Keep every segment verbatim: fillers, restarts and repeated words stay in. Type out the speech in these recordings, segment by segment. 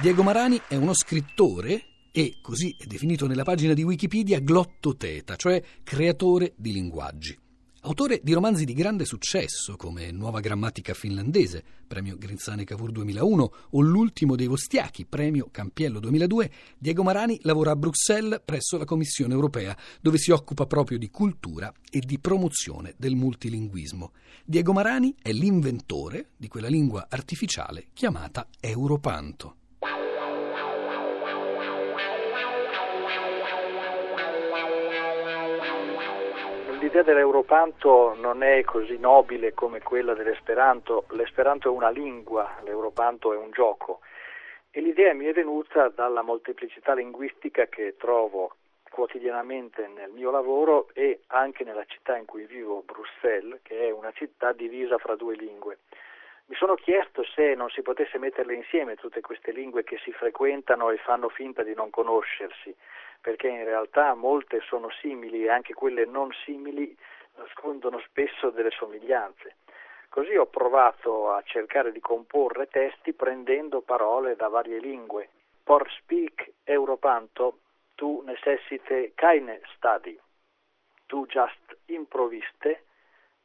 Diego Marani è uno scrittore e, così è definito nella pagina di Wikipedia, glottoteta, cioè creatore di linguaggi. Autore di romanzi di grande successo come Nuova Grammatica Finlandese, premio Grinzane Cavour duemilauno, o L'ultimo dei Vostiachi, premio Campiello duemiladue, Diego Marani lavora a Bruxelles presso la Commissione Europea, dove si occupa proprio di cultura e di promozione del multilinguismo. Diego Marani è l'inventore di quella lingua artificiale chiamata Europanto. L'idea dell'Europanto non è così nobile come quella dell'Esperanto. L'Esperanto è una lingua, l'Europanto è un gioco, e l'idea mi è venuta dalla molteplicità linguistica che trovo quotidianamente nel mio lavoro e anche nella città in cui vivo, Bruxelles, che è una città divisa fra due lingue. Mi sono chiesto se non si potesse metterle insieme tutte queste lingue che si frequentano e fanno finta di non conoscersi, perché in realtà molte sono simili e anche quelle non simili nascondono spesso delle somiglianze. Così ho provato a cercare di comporre testi prendendo parole da varie lingue. Por speak Europanto, tu necessite keine study, tu just improviste,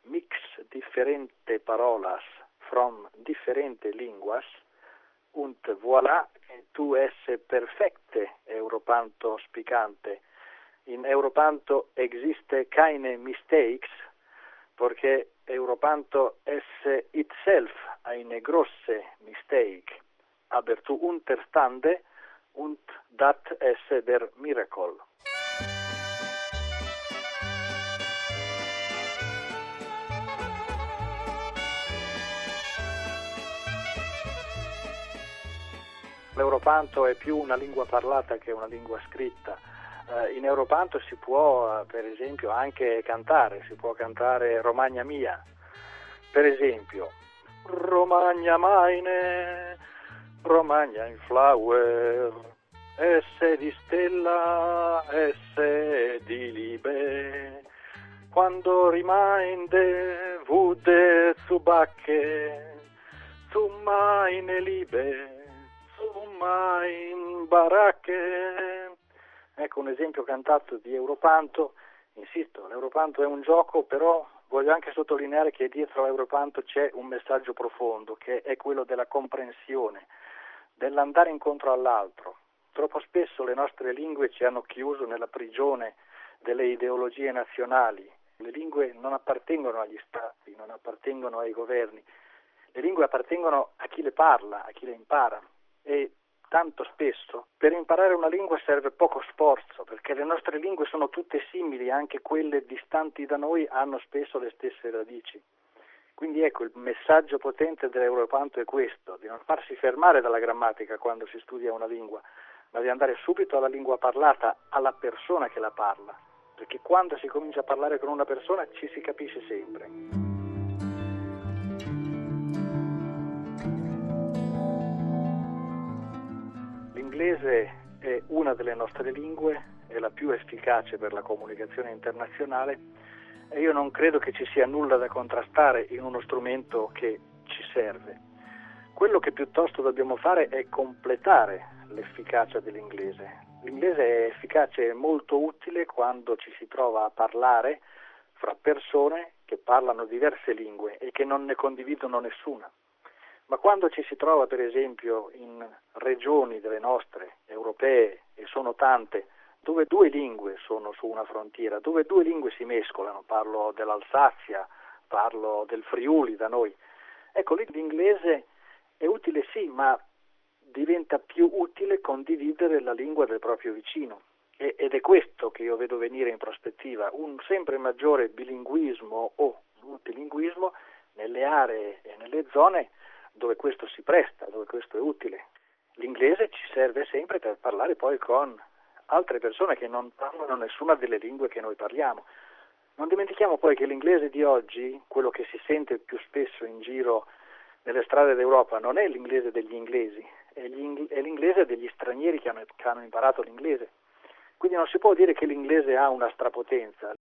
mix differente parolas from differente linguas, und voilà, tu esse perfecte Europanto spicante. In Europanto existe keine mistakes, perché Europanto esse itself eine grosse mistake, aber tu unterstande und dat esse der miracle. L'Europanto è più una lingua parlata che una lingua scritta. Eh, in Europanto si può, per esempio, anche cantare, si può cantare Romagna mia. Per esempio, Romagna meine, Romagna in flower, esse di stella, esse di libe, quando rimande vude zu bacche, zu meine libe. In baracche. Ecco un esempio cantato di Europanto. Insisto, l'Europanto è un gioco, però voglio anche sottolineare che dietro all'Europanto c'è un messaggio profondo, che è quello della comprensione, dell'andare incontro all'altro. Troppo spesso le nostre lingue ci hanno chiuso nella prigione delle ideologie nazionali. Le lingue non appartengono agli stati, non appartengono ai governi. Le lingue appartengono a chi le parla, a chi le impara. E tanto spesso per imparare una lingua serve poco sforzo, perché le nostre lingue sono tutte simili, anche quelle distanti da noi hanno spesso le stesse radici. Quindi ecco, il messaggio potente dell'Europanto è questo, di non farsi fermare dalla grammatica quando si studia una lingua, ma di andare subito alla lingua parlata, alla persona che la parla, perché quando si comincia a parlare con una persona ci si capisce sempre. L'inglese è una delle nostre lingue, è la più efficace per la comunicazione internazionale e io non credo che ci sia nulla da contrastare in uno strumento che ci serve. Quello che piuttosto dobbiamo fare è completare l'efficacia dell'inglese. L'inglese è efficace e molto utile quando ci si trova a parlare fra persone che parlano diverse lingue e che non ne condividono nessuna. Ma quando ci si trova, per esempio, in regioni delle nostre, europee, e sono tante, dove due lingue sono su una frontiera, dove due lingue si mescolano, parlo dell'Alsazia, parlo del Friuli da noi, ecco lì l'inglese è utile sì, ma diventa più utile condividere la lingua del proprio vicino. E, ed è questo che io vedo venire in prospettiva, un sempre maggiore bilinguismo o multilinguismo nelle aree e nelle zone dove questo si presta, dove questo è utile. L'inglese ci serve sempre per parlare poi con altre persone che non parlano nessuna delle lingue che noi parliamo. Non dimentichiamo poi che l'inglese di oggi, quello che si sente più spesso in giro nelle strade d'Europa, non è l'inglese degli inglesi, è l'inglese degli stranieri che hanno imparato l'inglese. Quindi non si può dire che l'inglese ha una strapotenza.